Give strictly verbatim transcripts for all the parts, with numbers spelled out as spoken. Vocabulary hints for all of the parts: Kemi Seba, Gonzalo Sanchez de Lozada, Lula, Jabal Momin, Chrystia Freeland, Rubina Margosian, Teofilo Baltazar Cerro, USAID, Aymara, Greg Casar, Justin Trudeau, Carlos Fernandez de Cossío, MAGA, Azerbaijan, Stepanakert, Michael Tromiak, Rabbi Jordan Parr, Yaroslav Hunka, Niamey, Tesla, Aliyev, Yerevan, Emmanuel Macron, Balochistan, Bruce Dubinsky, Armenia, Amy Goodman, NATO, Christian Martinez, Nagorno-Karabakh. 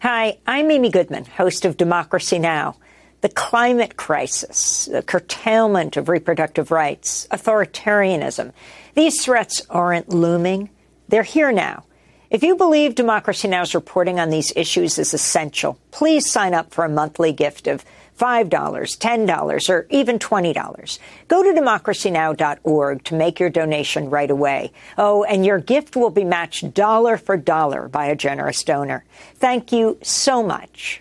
Hi, I'm Amy Goodman, host of Democracy Now! The climate crisis, the curtailment of reproductive rights, authoritarianism, these threats aren't looming. They're here now. If you believe Democracy Now!'s reporting on these issues is essential, please sign up for a monthly gift of five dollars, ten dollars, or even twenty dollars. Go to democracy now dot org to make your donation right away. Oh, and your gift will be matched dollar for dollar by a generous donor. Thank you so much.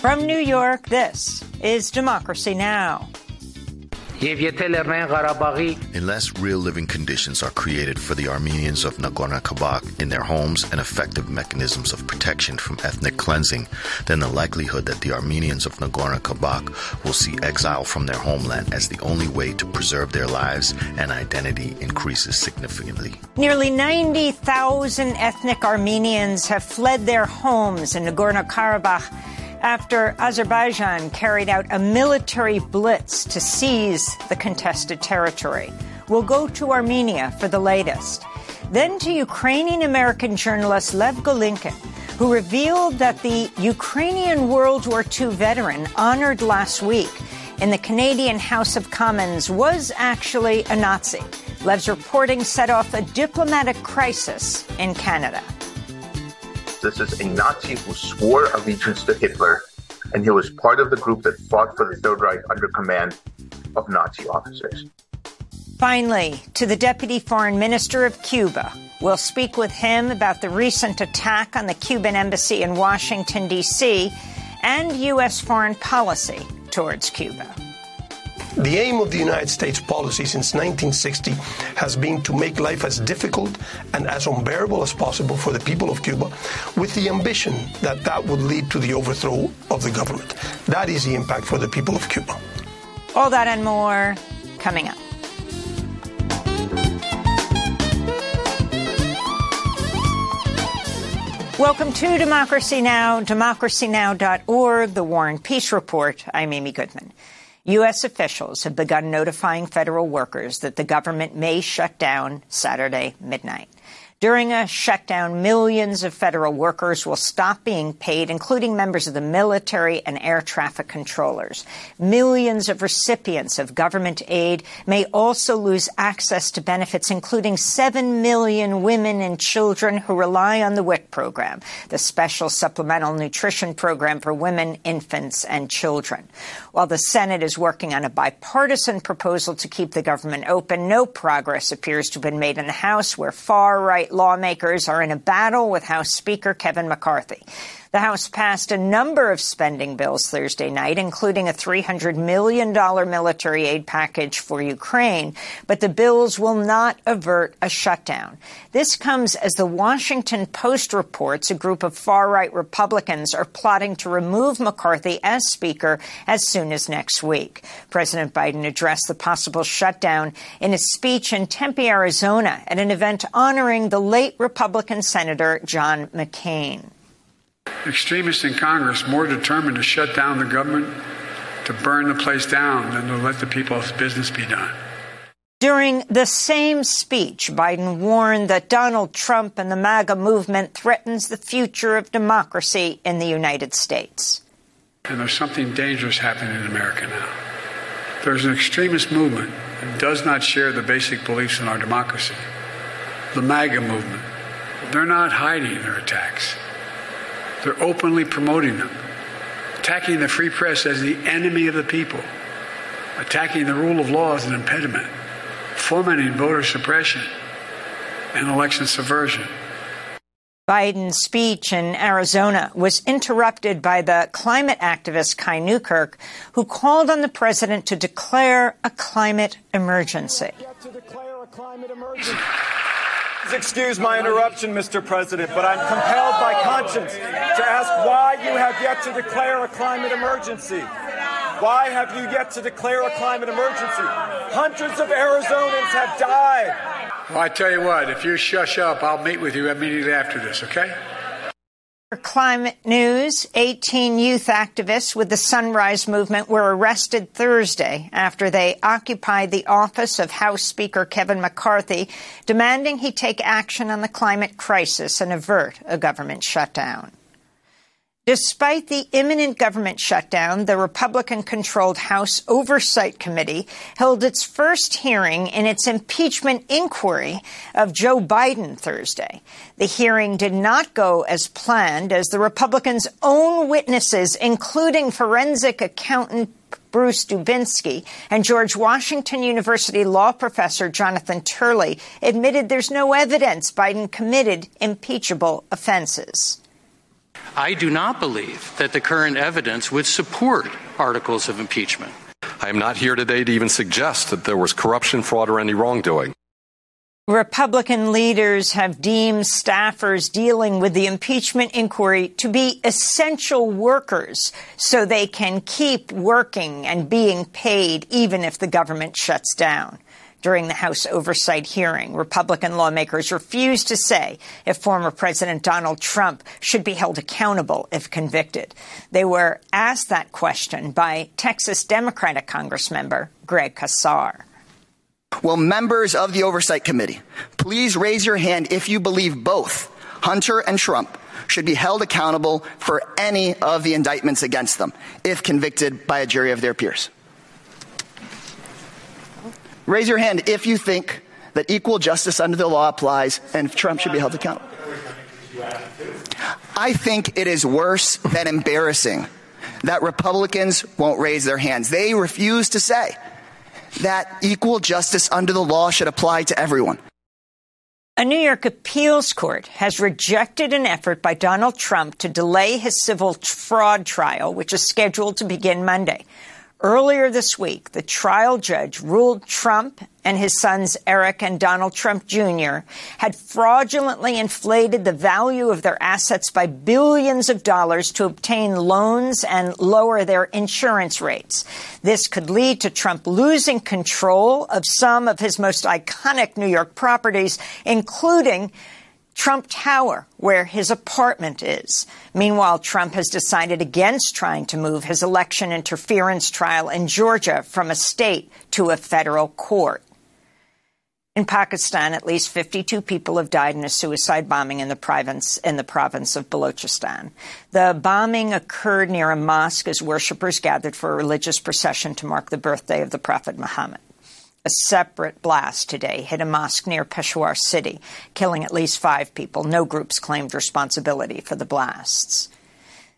From New York, this is Democracy Now! Unless real living conditions are created for the Armenians of Nagorno-Karabakh in their homes and effective mechanisms of protection from ethnic cleansing, then the likelihood that the Armenians of Nagorno-Karabakh will see exile from their homeland as the only way to preserve their lives and identity increases significantly. Nearly ninety thousand ethnic Armenians have fled their homes in Nagorno-Karabakh after Azerbaijan carried out a military blitz to seize the contested territory. We'll go to Armenia for the latest. Then to Ukrainian-American journalist Lev Golinkin, who revealed that the Ukrainian World War Two veteran honored last week in the Canadian House of Commons was actually a Nazi. Lev's reporting set off a diplomatic crisis in Canada. This is a Nazi who swore allegiance to Hitler, and he was part of the group that fought for the Third Reich under command of Nazi officers. Finally, to the Deputy Foreign Minister of Cuba. We'll speak with him about the recent attack on the Cuban embassy in Washington, D C, and U S foreign policy towards Cuba. The aim of the United States policy since nineteen sixty has been to make life as difficult and as unbearable as possible for the people of Cuba, with the ambition that that would lead to the overthrow of the government. That is the impact for the people of Cuba. All that and more coming up. Welcome to Democracy Now!, democracy now dot org, the War and Peace Report. I'm Amy Goodman. U S officials have begun notifying federal workers that the government may shut down Saturday midnight. During a shutdown, millions of federal workers will stop being paid, including members of the military and air traffic controllers. Millions of recipients of government aid may also lose access to benefits, including seven million women and children who rely on the W I C program, the Special Supplemental Nutrition Program for women, infants, and children. While the Senate is working on a bipartisan proposal to keep the government open, no progress appears to have been made in the House, where far-right lawmakers are in a battle with House Speaker Kevin McCarthy. The House passed a number of spending bills Thursday night, including a three hundred million dollars military aid package for Ukraine, but the bills will not avert a shutdown. This comes as the Washington Post reports a group of far-right Republicans are plotting to remove McCarthy as Speaker as soon as next week. President Biden addressed the possible shutdown in a speech in Tempe, Arizona, at an event honoring the late Republican Senator John McCain. Extremists in Congress more determined to shut down the government, to burn the place down, than to let the people's business be done. During the same speech, Biden warned that Donald Trump and the MAGA movement threatens the future of democracy in the United States. And there's something dangerous happening in America now. There's an extremist movement that does not share the basic beliefs in our democracy. The MAGA movement. They're not hiding their attacks. They're openly promoting them, attacking the free press as the enemy of the people, attacking the rule of law as an impediment, fomenting voter suppression and election subversion. Biden's speech in Arizona was interrupted by the climate activist Kai Newkirk, who called on the president to declare a climate emergency. To declare a climate emergency. Excuse my interruption, Mister President, but I'm compelled by conscience to ask why you have yet to declare a climate emergency. Why have you yet to declare a climate emergency? Hundreds of Arizonans have died. Well, I tell you what, if you shush up, I'll meet with you immediately after this, okay? Climate news. eighteen youth activists with the Sunrise Movement were arrested Thursday after they occupied the office of House Speaker Kevin McCarthy, demanding he take action on the climate crisis and avert a government shutdown. Despite the imminent government shutdown, the Republican-controlled House Oversight Committee held its first hearing in its impeachment inquiry of Joe Biden Thursday. The hearing did not go as planned, as the Republicans' own witnesses, including forensic accountant Bruce Dubinsky and George Washington University law professor Jonathan Turley, admitted there's no evidence Biden committed impeachable offenses. I do not believe that the current evidence would support articles of impeachment. I am not here today to even suggest that there was corruption, fraud, or any wrongdoing. Republican leaders have deemed staffers dealing with the impeachment inquiry to be essential workers so they can keep working and being paid even if the government shuts down. During the House oversight hearing, Republican lawmakers refused to say if former President Donald Trump should be held accountable if convicted. They were asked that question by Texas Democratic Congressmember Greg Casar. Will members of the Oversight Committee please raise your hand if you believe both Hunter and Trump should be held accountable for any of the indictments against them if convicted by a jury of their peers? Raise your hand if you think that equal justice under the law applies and Trump should be held accountable. I think it is worse than embarrassing that Republicans won't raise their hands. They refuse to say that equal justice under the law should apply to everyone. A New York appeals court has rejected an effort by Donald Trump to delay his civil fraud trial, which is scheduled to begin Monday. Earlier this week, the trial judge ruled Trump and his sons Eric and Donald Trump Junior had fraudulently inflated the value of their assets by billions of dollars to obtain loans and lower their insurance rates. This could lead to Trump losing control of some of his most iconic New York properties, including Trump Tower, where his apartment is. Meanwhile, Trump has decided against trying to move his election interference trial in Georgia from a state to a federal court. In Pakistan, at least fifty-two people have died in a suicide bombing in the province, in the province of Balochistan. The bombing occurred near a mosque as worshippers gathered for a religious procession to mark the birthday of the Prophet Muhammad. A separate blast today hit a mosque near Peshawar city, killing at least five people. No groups claimed responsibility for the blasts.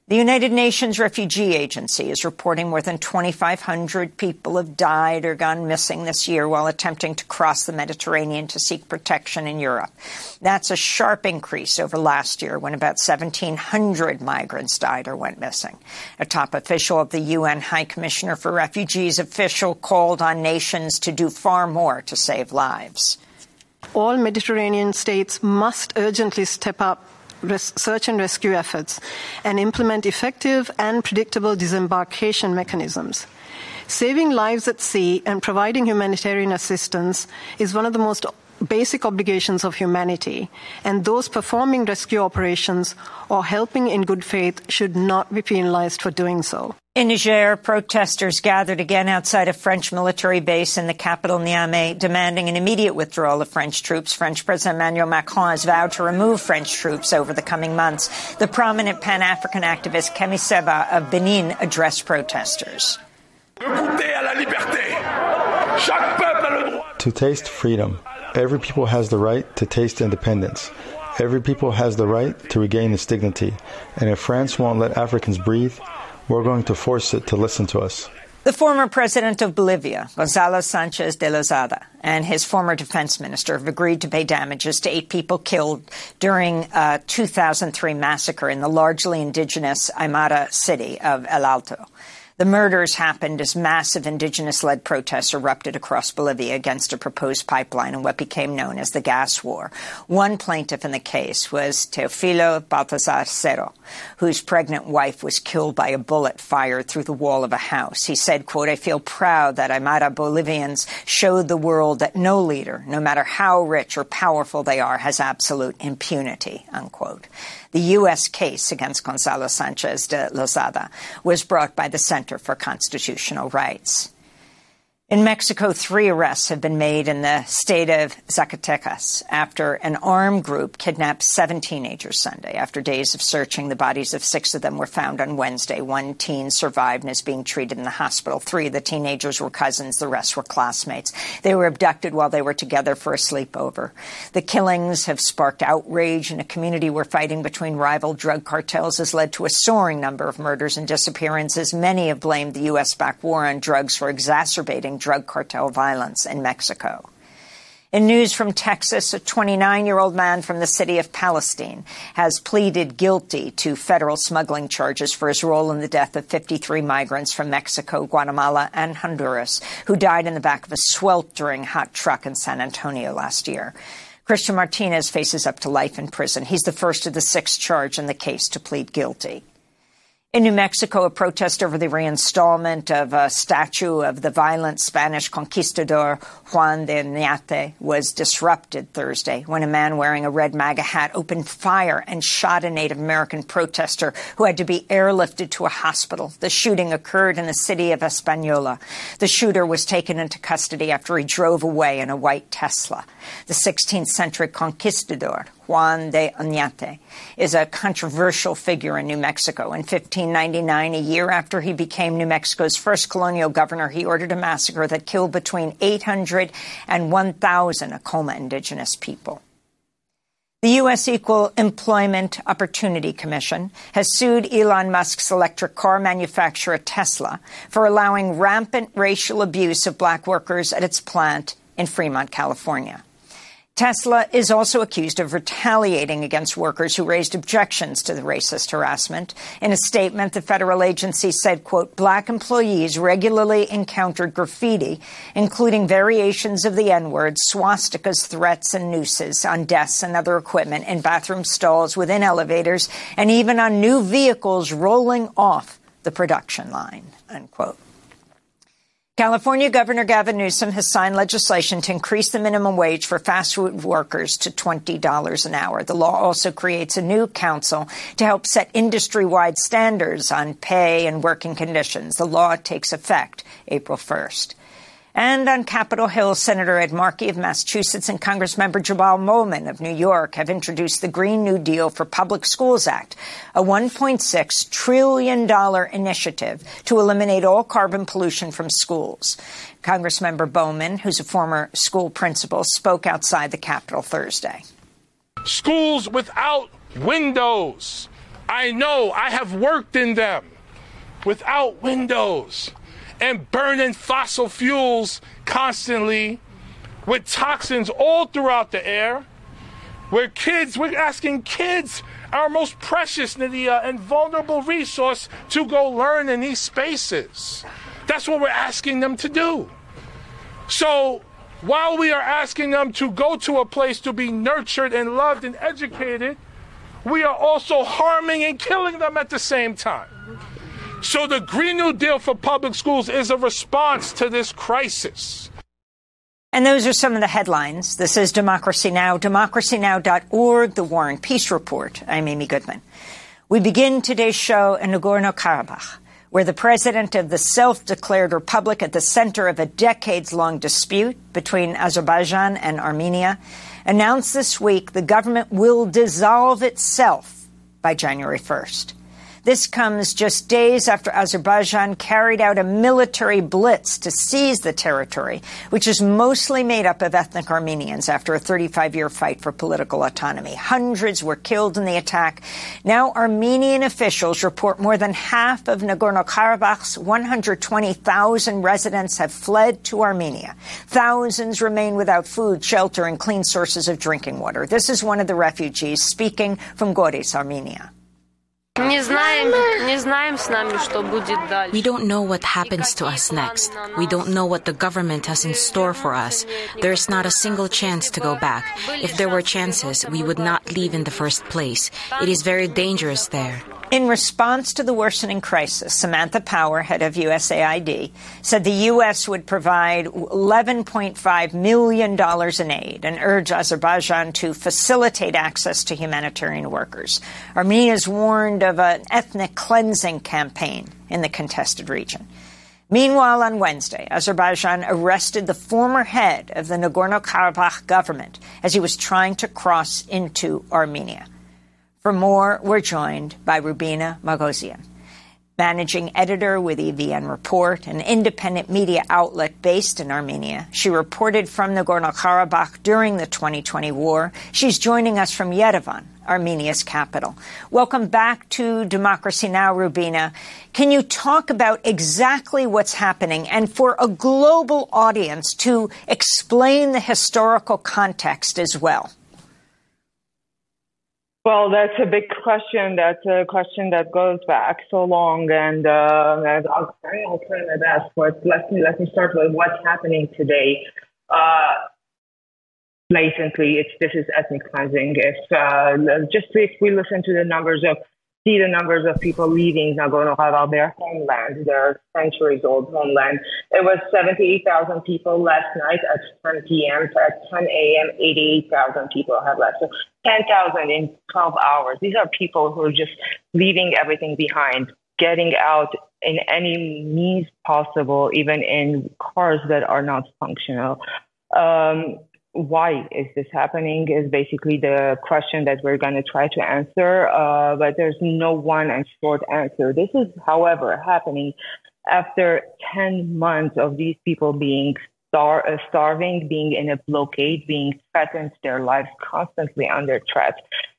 The United Nations Refugee Agency is reporting more than twenty-five hundred people have died or gone missing this year while attempting to cross the Mediterranean to seek protection in Europe. That's a sharp increase over last year, when about seventeen hundred migrants died or went missing. A top official of the U N High Commissioner for Refugees official called on nations to do far more to save lives. All Mediterranean states must urgently step up search and rescue efforts, and implement effective and predictable disembarkation mechanisms. Saving lives at sea and providing humanitarian assistance is one of the most basic obligations of humanity, and those performing rescue operations or helping in good faith should not be penalized for doing so. In Niger, protesters gathered again outside a French military base in the capital, Niamey, demanding an immediate withdrawal of French troops. French President Emmanuel Macron has vowed to remove French troops over the coming months. The prominent Pan-African activist Kemi Seba of Benin addressed protesters. To taste freedom. Every people has the right to taste independence. Every people has the right to regain its dignity. And if France won't let Africans breathe, we're going to force it to listen to us. The former president of Bolivia, Gonzalo Sanchez de Lozada, and his former defense minister have agreed to pay damages to eight people killed during a two thousand three massacre in the largely indigenous Aymara city of El Alto. The murders happened as massive indigenous-led protests erupted across Bolivia against a proposed pipeline in what became known as the gas war. One plaintiff in the case was Teofilo Baltazar Cerro, whose pregnant wife was killed by a bullet fired through the wall of a house. He said, quote, "I feel proud that Aymara Bolivians showed the world that no leader, no matter how rich or powerful they are, has absolute impunity," unquote. The U S case against Gonzalo Sanchez de Lozada was brought by the Center for Constitutional Rights. In Mexico, three arrests have been made in the state of Zacatecas after an armed group kidnapped seven teenagers Sunday. After days of searching, the bodies of six of them were found on Wednesday. One teen survived and is being treated in the hospital. Three of the teenagers were cousins. The rest were classmates. They were abducted while they were together for a sleepover. The killings have sparked outrage in a community where fighting between rival drug cartels has led to a soaring number of murders and disappearances. Many have blamed the U S-backed war on drugs for exacerbating drug cartel violence in Mexico. In news from Texas, a twenty-nine-year-old man from the city of Palestine has pleaded guilty to federal smuggling charges for his role in the death of fifty-three migrants from Mexico, Guatemala, and Honduras, who died in the back of a sweltering hot truck in San Antonio last year. Christian Martinez faces up to life in prison. He's the first of the six charged in the case to plead guilty. In New Mexico, a protest over the reinstallment of a statue of the violent Spanish conquistador Juan de Oñate was disrupted Thursday when a man wearing a red MAGA hat opened fire and shot a Native American protester who had to be airlifted to a hospital. The shooting occurred in the city of Española. The shooter was taken into custody after he drove away in a white Tesla. The sixteenth century conquistador Juan de Oñate is a controversial figure in New Mexico. In fifteen ninety-nine, a year after he became New Mexico's first colonial governor, he ordered a massacre that killed between eight hundred and one thousand Acoma indigenous people. The U S. Equal Employment Opportunity Commission has sued Elon Musk's electric car manufacturer Tesla for allowing rampant racial abuse of black workers at its plant in Fremont, California. Tesla is also accused of retaliating against workers who raised objections to the racist harassment. In a statement, the federal agency said, quote, black employees regularly encountered graffiti, including variations of the N-word, swastikas, threats, and nooses on desks and other equipment, in bathroom stalls, within elevators, and even on new vehicles rolling off the production line, unquote. California Governor Gavin Newsom has signed legislation to increase the minimum wage for fast food workers to twenty dollars an hour. The law also creates a new council to help set industry-wide standards on pay and working conditions. The law takes effect April first. And on Capitol Hill, Senator Ed Markey of Massachusetts and Congressmember Jabal Momin of New York have introduced the Green New Deal for Public Schools Act, a one point six trillion dollars initiative to eliminate all carbon pollution from schools. Congressmember Bowman, who's a former school principal, spoke outside the Capitol Thursday. Schools without windows. I know, I have worked in them. Without windows. And burning fossil fuels constantly with toxins all throughout the air, where kids, we're asking kids, our most precious and vulnerable resource, to go learn in these spaces. That's what we're asking them to do. So while we are asking them to go to a place to be nurtured and loved and educated, we are also harming and killing them at the same time. So the Green New Deal for public schools is a response to this crisis. And those are some of the headlines. This is Democracy Now!, democracy now dot org, The War and Peace Report. I'm Amy Goodman. We begin today's show in Nagorno-Karabakh, where the president of the self-declared republic at the center of a decades-long dispute between Azerbaijan and Armenia announced this week the government will dissolve itself by January first. This comes just days after Azerbaijan carried out a military blitz to seize the territory, which is mostly made up of ethnic Armenians after a thirty-five-year fight for political autonomy. Hundreds were killed in the attack. Now Armenian officials report more than half of Nagorno-Karabakh's one hundred twenty thousand residents have fled to Armenia. Thousands remain without food, shelter, and clean sources of drinking water. This is one of the refugees speaking from Goris, Armenia. We don't know what happens to us next. We don't know what the government has in store for us. There is not a single chance to go back. If there were chances, we would not leave in the first place. It is very dangerous there. In response to the worsening crisis, Samantha Power, head of U S A I D, said the U S would provide eleven point five million dollars in aid and urge Azerbaijan to facilitate access to humanitarian workers. Armenia is warned of an ethnic cleansing campaign in the contested region. Meanwhile, on Wednesday, Azerbaijan arrested the former head of the Nagorno-Karabakh government as he was trying to cross into Armenia. For more, we're joined by Rubina Margosian, managing editor with E V N Report, an independent media outlet based in Armenia. She reported from Nagorno-Karabakh during the twenty twenty war. She's joining us from Yerevan, Armenia's capital. Welcome back to Democracy Now!, Rubina. Can you talk about exactly what's happening, and for a global audience to explain the historical context as well? Well, that's a big question. That's a question that goes back so long, and uh, and I'll turn it ask. But let me let me start with what's happening today. Uh, Blatantly, it's this is ethnic cleansing. If uh, just if we listen to the numbers of see the numbers of people leaving Nagorno-Karabakh, their homeland, their centuries-old homeland. It was seventy-eight thousand people last night at ten p m At ten a m, eighty-eight thousand people have left. So ten thousand in twelve hours. These are people who are just leaving everything behind, getting out in any means possible, even in cars that are not functional. Um, Why is this happening is basically the question that we're going to try to answer, uh, but there's no one and short answer. This is, however, happening after ten months of these people being star- uh, starving, being in a blockade, being threatened, their lives constantly under threat.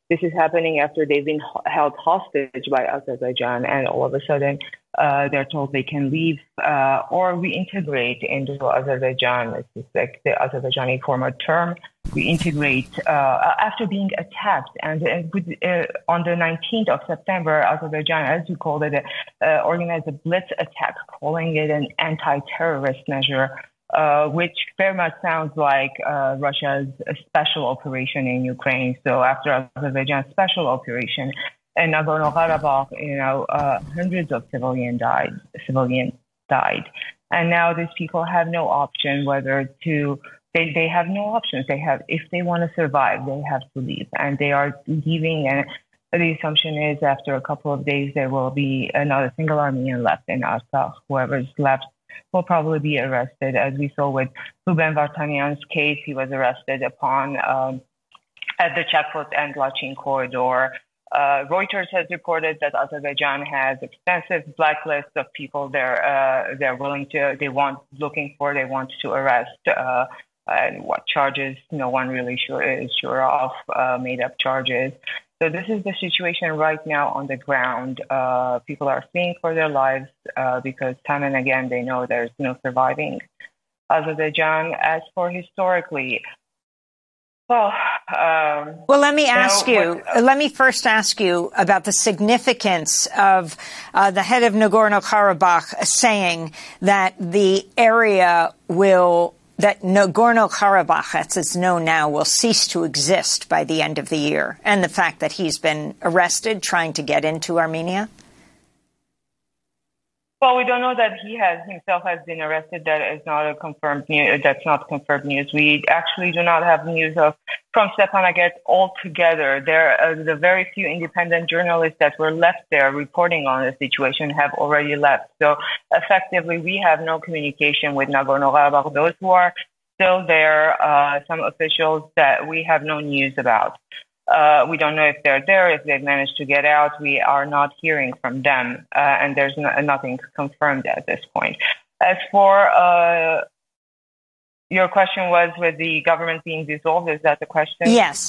This is happening after they've been ho- held hostage by Azerbaijan, and all of a sudden uh, they're told they can leave uh, or reintegrate into Azerbaijan. It's like the Azerbaijani former term, reintegrate uh, after being attacked. And, and with, uh, on the nineteenth of September, Azerbaijan, as you called it, uh, organized a blitz attack, calling it an anti-terrorist measure, Uh, which very much sounds like uh, Russia's special operation in Ukraine. So after Azerbaijan's special operation in Nagorno-Karabakh, you know, uh, hundreds of civilian died, civilians died. And now these people have no option whether to, they, they have no options. They have, if they want to survive, they have to leave. And they are leaving, and the assumption is after a couple of days, there will be not a single Armenian left in Artsakh. Whoever's left will probably be arrested, as we saw with Ruben Vartanyan's case. He was arrested upon um, at the checkpost and Lachin corridor. Uh, Reuters has reported that Azerbaijan has extensive blacklists of people they're uh, they're willing to they want looking for they want to arrest, uh, and what charges no one really sure is sure of, uh, made up charges. So this is the situation right now on the ground. Uh, people are fleeing for their lives uh, because time and again they know there's no surviving Azerbaijan. As for historically, well, um, well, let me ask you. Know, you what, uh, let me first ask you about the significance of uh, the head of Nagorno-Karabakh saying that the area will. that Nagorno-Karabakh, as it's known now, will cease to exist by the end of the year, and the fact that he's been arrested trying to get into Armenia? Well, we don't know that he has himself has been arrested. That is not a confirmed news. That's not confirmed news. We actually do not have news of from Stepanakert altogether. There, uh, the very few independent journalists that were left there reporting on the situation have already left. So effectively, we have no communication with Nagorno-Karabakh. Those who are still there, uh, some officials that we have no news about. Uh, we don't know if they're there, if they've managed to get out. We are not hearing from them, uh, and there's no, nothing confirmed at this point. As for uh, your question was with the government being dissolved, is that the question? Yes.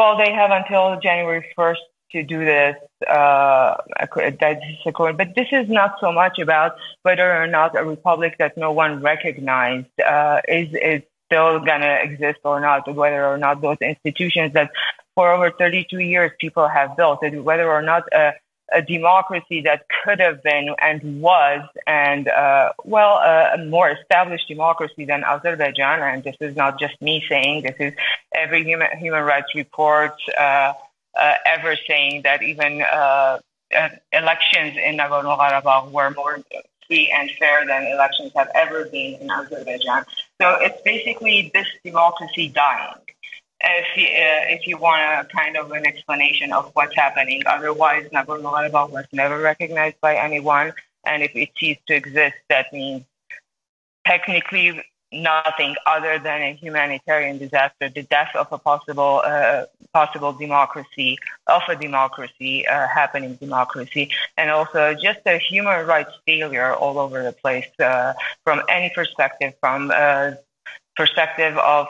Well, they have until January first to do this. Uh, that is according, but this is not so much about whether or not a republic that no one recognized uh, is is. still going to exist or not, whether or not those institutions that for over thirty-two years people have built, whether or not a, a democracy that could have been and was, and, uh, well, a more established democracy than Azerbaijan, and this is not just me saying, this is every human, human rights report, uh, uh, ever saying that even uh, elections in Nagorno-Karabakh were more free and fair than elections have ever been in Azerbaijan. So it's basically this democracy dying, if you, uh, if you want a kind of an explanation of what's happening. Otherwise, Nagorno-Karabakh was never recognized by anyone. And if it ceased to exist, that means technically nothing other than a humanitarian disaster, the death of a possible uh, possible democracy, of a democracy, uh, happening democracy, and also just a human rights failure all over the place uh, from any perspective, from uh, perspective of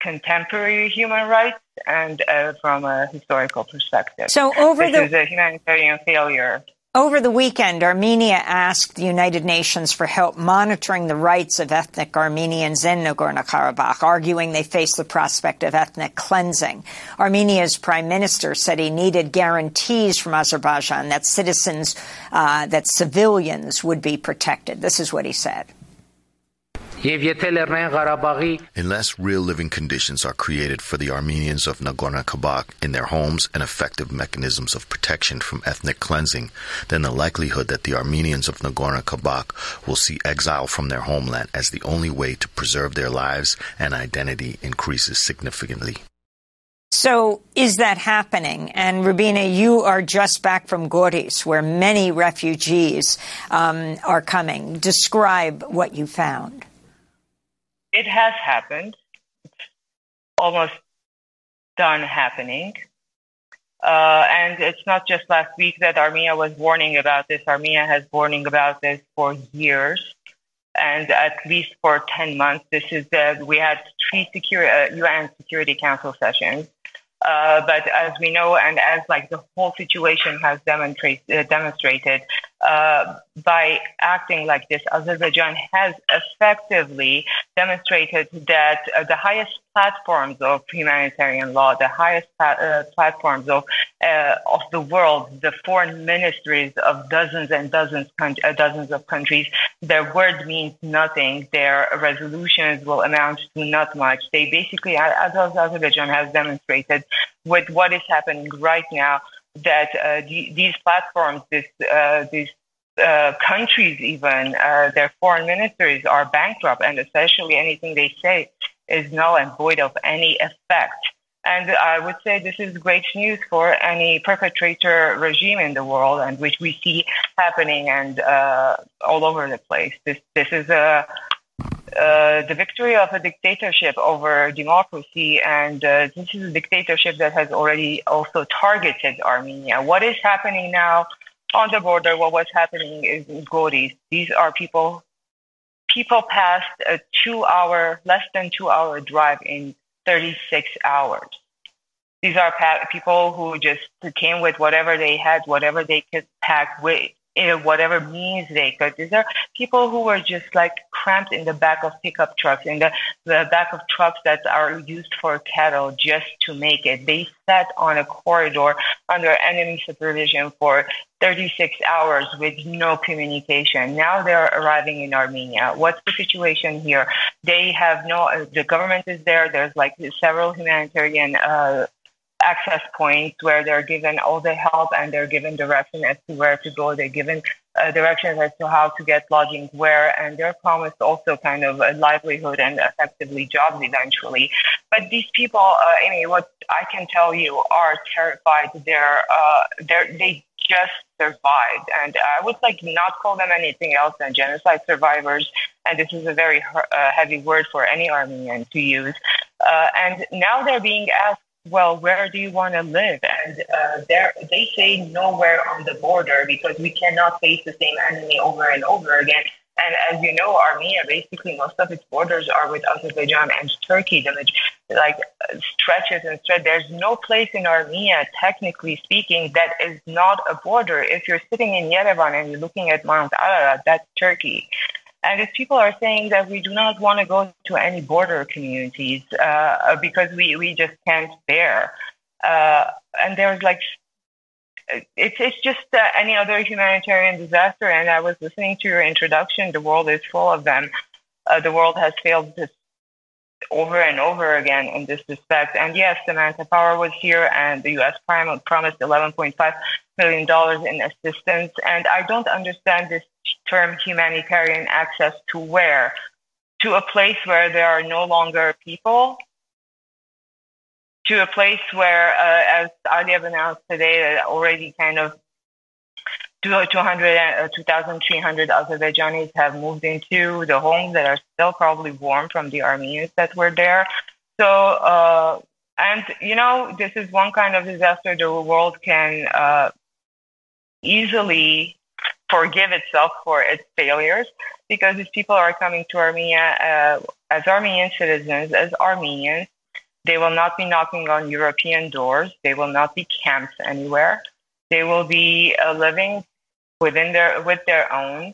contemporary human rights and uh, from a historical perspective. So over this the- is a humanitarian failure. Over the weekend, Armenia asked the United Nations for help monitoring the rights of ethnic Armenians in Nagorno-Karabakh, arguing they face the prospect of ethnic cleansing. Armenia's prime minister said he needed guarantees from Azerbaijan that citizens, uh, that civilians would be protected. This is what he said. Unless real living conditions are created for the Armenians of Nagorno-Karabakh in their homes and effective mechanisms of protection from ethnic cleansing, then the likelihood that the Armenians of Nagorno-Karabakh will see exile from their homeland as the only way to preserve their lives and identity increases significantly. So is that happening? And Rubina, you are just back from Goris, where many refugees um, are coming. Describe what you found. It has happened. It's almost done happening. Uh, and it's not just last week that Armenia was warning about this. Armenia has warning about this for years, and at least for ten months. This is the, we had three secure, uh, U N Security Council sessions. Uh, but as we know, and as like the whole situation has demonstrate, uh, demonstrated, uh, by acting like this, Azerbaijan has effectively demonstrated that uh, the highest platforms of humanitarian law, the highest pla- uh, platforms of uh, of the world, the foreign ministries of dozens and dozens, con- uh, dozens of countries, their word means nothing. Their resolutions will amount to not much. They basically, as Azerbaijan has demonstrated with what is happening right now, that uh, the, these platforms, this, uh, these uh, countries even, uh, their foreign ministries are bankrupt, and essentially anything they say is null and void of any effect. And I would say this is great news for any perpetrator regime in the world, and which we see happening and uh, all over the place. This this is a uh, the victory of a dictatorship over democracy, and uh, this is a dictatorship that has already also targeted Armenia. What is happening now on the border? What was happening is in Goris. These are people. People passed a two-hour, less than two-hour drive in thirty-six hours. These are pa- people who just came with whatever they had, whatever they could pack, with, whatever means they could. These are people who were just like cramped in the back of pickup trucks, in the, the back of trucks that are used for cattle just to make it. They sat on a corridor under enemy supervision for thirty-six hours with no communication. Now they're arriving in Armenia. What's the situation here? They have no, the government is there. There's like several humanitarian uh access points where they're given all the help, and they're given direction as to where to go. They're given uh, directions as to how to get lodging where, and they're promised also kind of a livelihood and effectively jobs eventually. But these people, uh, Amy, what I can tell you, are terrified. They're, uh, they're, they just survived. And I would like not call them anything else than genocide survivors. And this is a very uh, heavy word for any Armenian to use. Uh, and now they're being asked, well, where do you want to live? And uh, they say nowhere on the border, because we cannot face the same enemy over and over again. And as you know, Armenia, basically most of its borders are with Azerbaijan and Turkey. They like stretches and stretches. There's no place in Armenia, technically speaking, that is not a border. If you're sitting in Yerevan and you're looking at Mount Ararat, that's Turkey. And if people are saying that we do not want to go to any border communities uh, because we, we just can't bear. Uh, and there's like, it's, it's just uh, any other humanitarian disaster. And I was listening to your introduction. The world is full of them. Uh, the world has failed to over and over again in this respect. And yes, Samantha Power was here, and the U S prime promised eleven point five million dollars in assistance. And I don't understand this term humanitarian access to where? To a place where there are no longer people? To a place where, uh, as Aliyev announced today, already kind of two thousand three hundred Azerbaijanis have moved into the homes that are still probably warm from the Armenians that were there. So, uh, and, you know, this is one kind of disaster the world can uh, easily forgive itself for its failures, because these people are coming to Armenia uh, as Armenian citizens, as Armenians. They will not be knocking on European doors. They will not be camped anywhere. They will be uh, living within their with their own,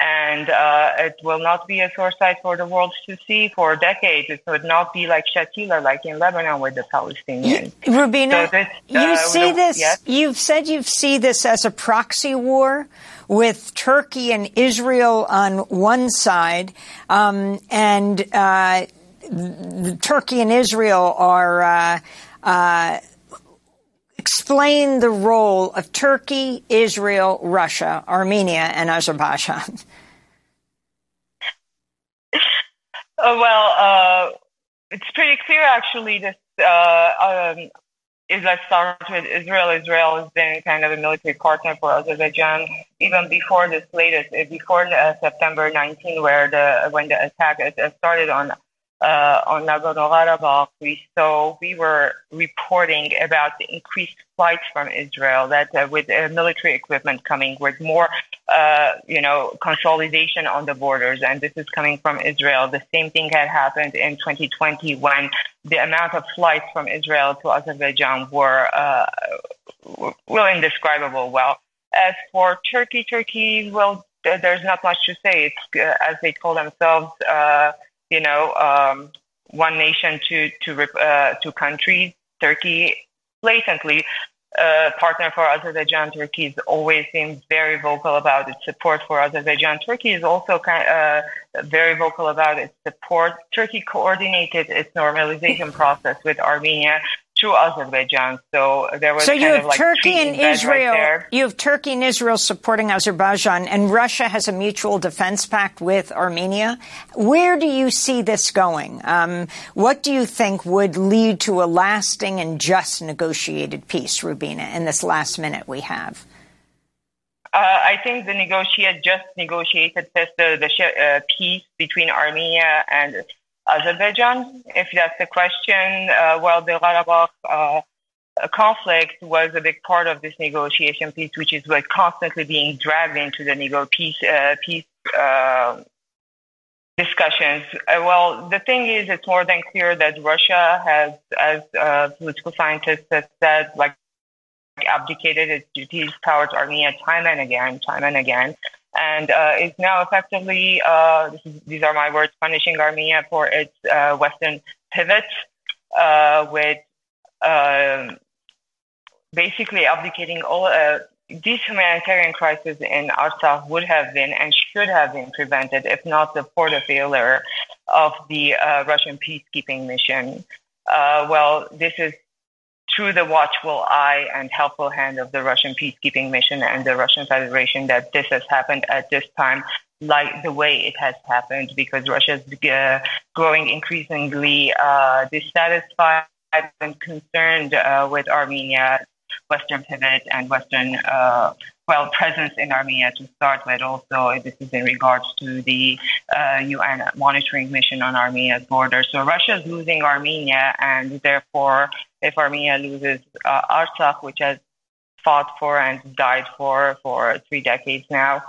and uh, it will not be a source site for the world to see for decades. It would not be like Shatila, like in Lebanon with the Palestinians. You, Rubina, so this, you uh, see the, this. Yes? You've said you see this as a proxy war with Turkey and Israel on one side, um, and uh, Turkey and Israel are. Uh, uh, Explain the role of Turkey, Israel, Russia, Armenia, and Azerbaijan. Uh, well, uh, it's pretty clear, actually. This uh, um, is, let's start with Israel. Israel has been kind of a military partner for Azerbaijan even before this latest, before uh, September nineteenth, where the when the attack started on. Uh, on Nagorno-Karabakh, we saw we were reporting about the increased flights from Israel, that uh, with uh, military equipment coming, with more, uh, you know, consolidation on the borders, and this is coming from Israel. The same thing had happened in twenty twenty when the amount of flights from Israel to Azerbaijan were uh, well indescribable. Well, as for Turkey, Turkey, well, there's not much to say. It's uh, as they call themselves. Uh, You know, um, one nation to to uh, two countries. Turkey, blatantly, uh, partner for Azerbaijan. Turkey has always been very vocal about its support for Azerbaijan. Turkey is also kind of, uh, very vocal about its support. Turkey coordinated its normalization process with Armenia through Azerbaijan. So there was. So you kind have of like Turkey and Israel. Right, you have Turkey and Israel supporting Azerbaijan, and Russia has a mutual defense pact with Armenia. Where do you see this going? Um, what do you think would lead to a lasting and just negotiated peace, Rubina? In this last minute we have, uh, I think the negotiate just negotiated the, the uh, peace between Armenia and. Azerbaijan, if that's the question, uh, well, the Karabakh uh, conflict was a big part of this negotiation piece, which is like constantly being dragged into the nego- peace, uh, peace uh, discussions. Uh, well, the thing is, it's more than clear that Russia has, as uh, political scientists have said, like abdicated its duties towards Armenia time and again, time and again. And uh, is now effectively, uh, this is, these are my words, punishing Armenia for its uh, Western pivot, uh, with uh, basically abdicating all uh, these humanitarian crises in Artsakh would have been and should have been prevented, if not the for the failure of the uh, Russian peacekeeping mission. Uh, well, this is through the watchful eye and helpful hand of the Russian peacekeeping mission and the Russian Federation that this has happened at this time, like the way it has happened, because Russia is uh, growing increasingly uh, dissatisfied and concerned uh, with Armenia's Western pivot and Western uh, well presence in Armenia to start with. Also, this is in regards to the uh, U N monitoring mission on Armenia's border. So Russia is losing Armenia, and therefore. If Armenia loses uh, Artsakh, which has fought for and died for for three decades now,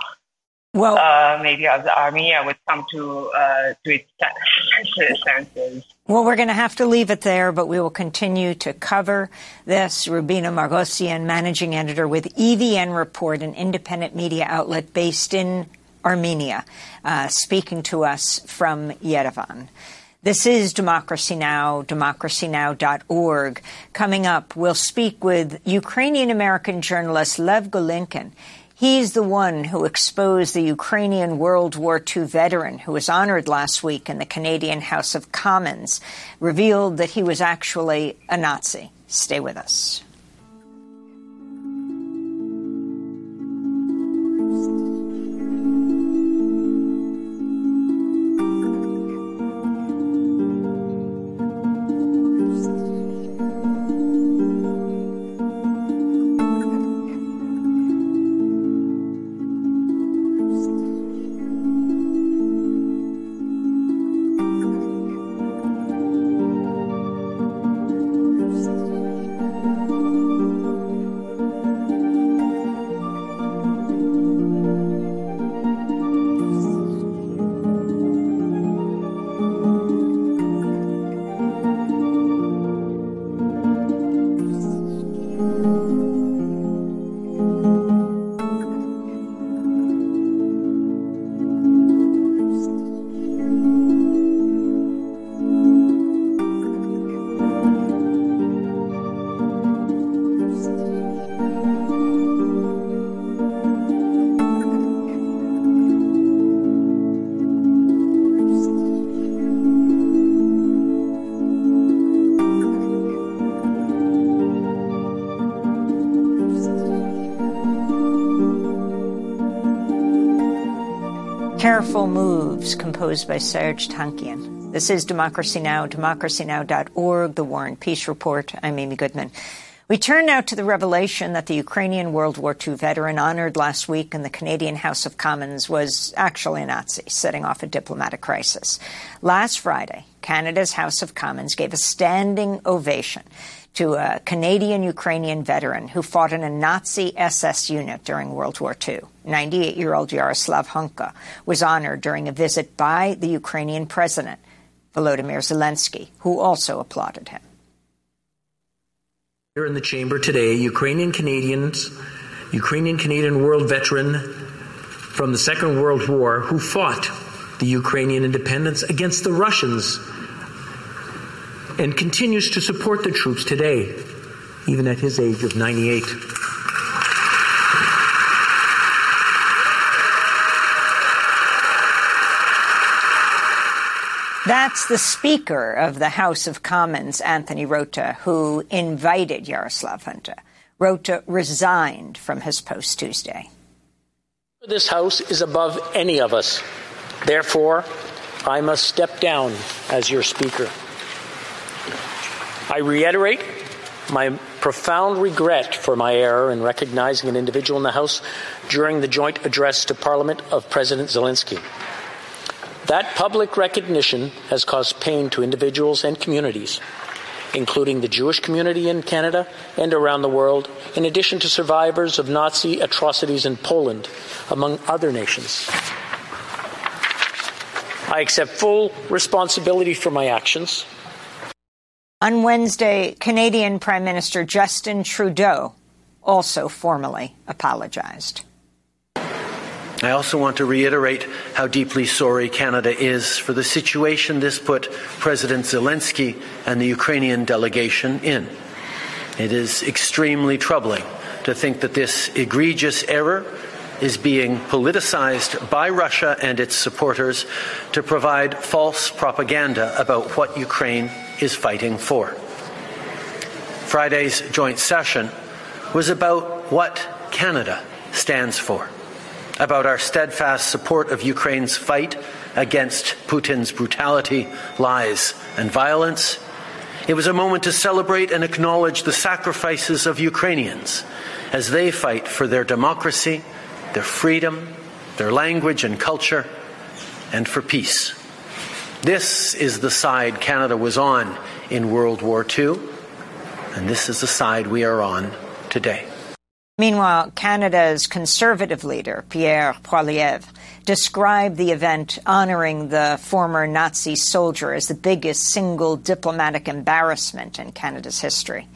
well, uh, maybe Armenia would come to uh, to its senses. Well, we're going to have to leave it there, but we will continue to cover this. Rubina Margosian, managing editor with E V N Report, an independent media outlet based in Armenia, uh, speaking to us from Yerevan. This is Democracy Now!, democracy now dot org. Coming up, we'll speak with Ukrainian-American journalist Lev Golinkin. He's the one who exposed the Ukrainian World War Two veteran who was honored last week in the Canadian House of Commons, revealed that he was actually a Nazi. Stay with us. Careful Moves, composed by Serge Tankian. This is Democracy Now!, democracy now dot org, The War and Peace Report. I'm Amy Goodman. We turn now to the revelation that the Ukrainian World War Two veteran honored last week in the Canadian House of Commons was actually a Nazi, setting off a diplomatic crisis. Last Friday, Canada's House of Commons gave a standing ovation to a Canadian-Ukrainian veteran who fought in a Nazi S S unit during World War Two. ninety-eight-year-old Yaroslav Hunka was honored during a visit by the Ukrainian president, Volodymyr Zelensky, who also applauded him. Here in the chamber today, Ukrainian Canadians, Ukrainian Canadian world veteran from the Second World War who fought the Ukrainian independence against the Russians and continues to support the troops today, even at his age of ninety-eight. That's the Speaker of the House of Commons, Anthony Rota, who invited Yaroslav Hunka. Rota resigned from his post Tuesday. This House is above any of us. Therefore, I must step down as your Speaker. I reiterate my profound regret for my error in recognizing an individual in the House during the joint address to Parliament of President Zelensky. That public recognition has caused pain to individuals and communities, including the Jewish community in Canada and around the world, in addition to survivors of Nazi atrocities in Poland, among other nations. I accept full responsibility for my actions. On Wednesday, Canadian Prime Minister Justin Trudeau also formally apologized. I also want to reiterate how deeply sorry Canada is for the situation this put President Zelensky and the Ukrainian delegation in. It is extremely troubling to think that this egregious error is being politicized by Russia and its supporters to provide false propaganda about what Ukraine is fighting for. Friday's joint session was about what Canada stands for, about our steadfast support of Ukraine's fight against Putin's brutality, lies, and violence. It was a moment to celebrate and acknowledge the sacrifices of Ukrainians as they fight for their democracy, their freedom, their language and culture, and for peace. This is the side Canada was on in World War Two, and this is the side we are on today. Meanwhile, Canada's Conservative leader, Pierre Poilievre, described the event honoring the former Nazi soldier as the biggest single diplomatic embarrassment in Canada's history.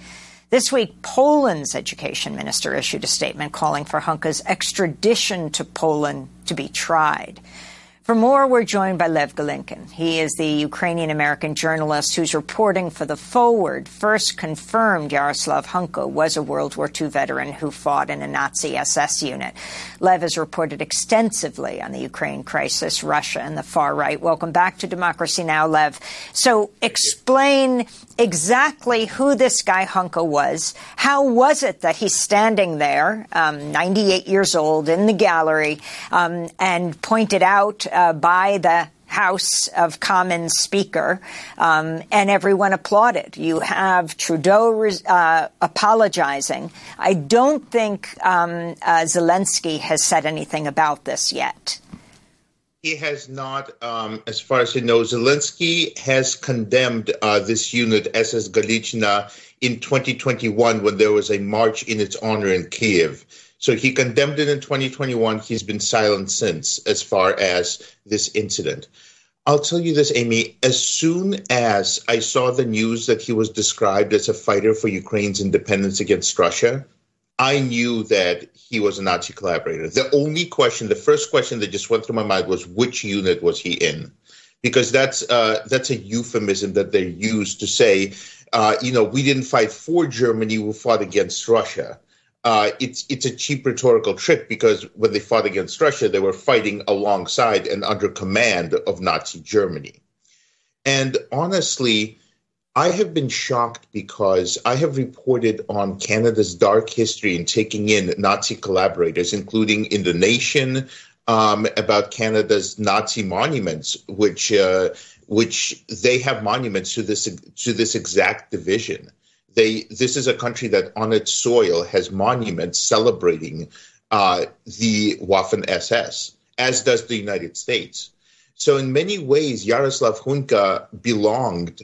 This week, Poland's education minister issued a statement calling for Hunka's extradition to Poland to be tried. For more, we're joined by Lev Golinkin. He is the Ukrainian-American journalist who's reporting for The Forward. First confirmed Yaroslav Hunka was a World War Two veteran who fought in a Nazi S S unit. Lev has reported extensively on the Ukraine crisis, Russia, and the far right. Welcome back to Democracy Now!, Lev. So explain exactly who this guy Hunka was. How was it that he's standing there, um, ninety-eight years old, in the gallery, um, and pointed out uh, by the House of Commons Speaker, um, and everyone applauded. You have Trudeau uh, apologizing. I don't think um, uh, Zelensky has said anything about this yet. He has not, um, as far as you know. Zelensky has condemned uh, this unit, S S Galichina, in twenty twenty-one when there was a march in its honor in Kiev. So he condemned it in twenty twenty-one. He's been silent since, as far as this incident. I'll tell you this, Amy. As soon as I saw the news that he was described as a fighter for Ukraine's independence against Russia, I knew that he was a Nazi collaborator. The only question, the first question that just went through my mind was, which unit was he in? Because that's uh, that's a euphemism that they use to say, uh, you know, we didn't fight for Germany, we fought against Russia. Uh, it's it's a cheap rhetorical trick, because when they fought against Russia, they were fighting alongside and under command of Nazi Germany. And honestly, I have been shocked because I have reported on Canada's dark history in taking in Nazi collaborators, including in The Nation, um, about Canada's Nazi monuments, which uh, which they have monuments to this to this exact division. They this is a country that on its soil has monuments celebrating uh, the Waffen S S, as does the United States. So in many ways, Yaroslav Hunka belonged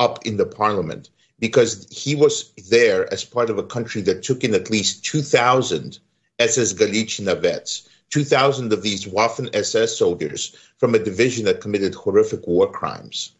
up in the parliament, because he was there as part of a country that took in at least two thousand S S Galichina vets, two thousand of these Waffen S S soldiers from a division that committed horrific war crimes.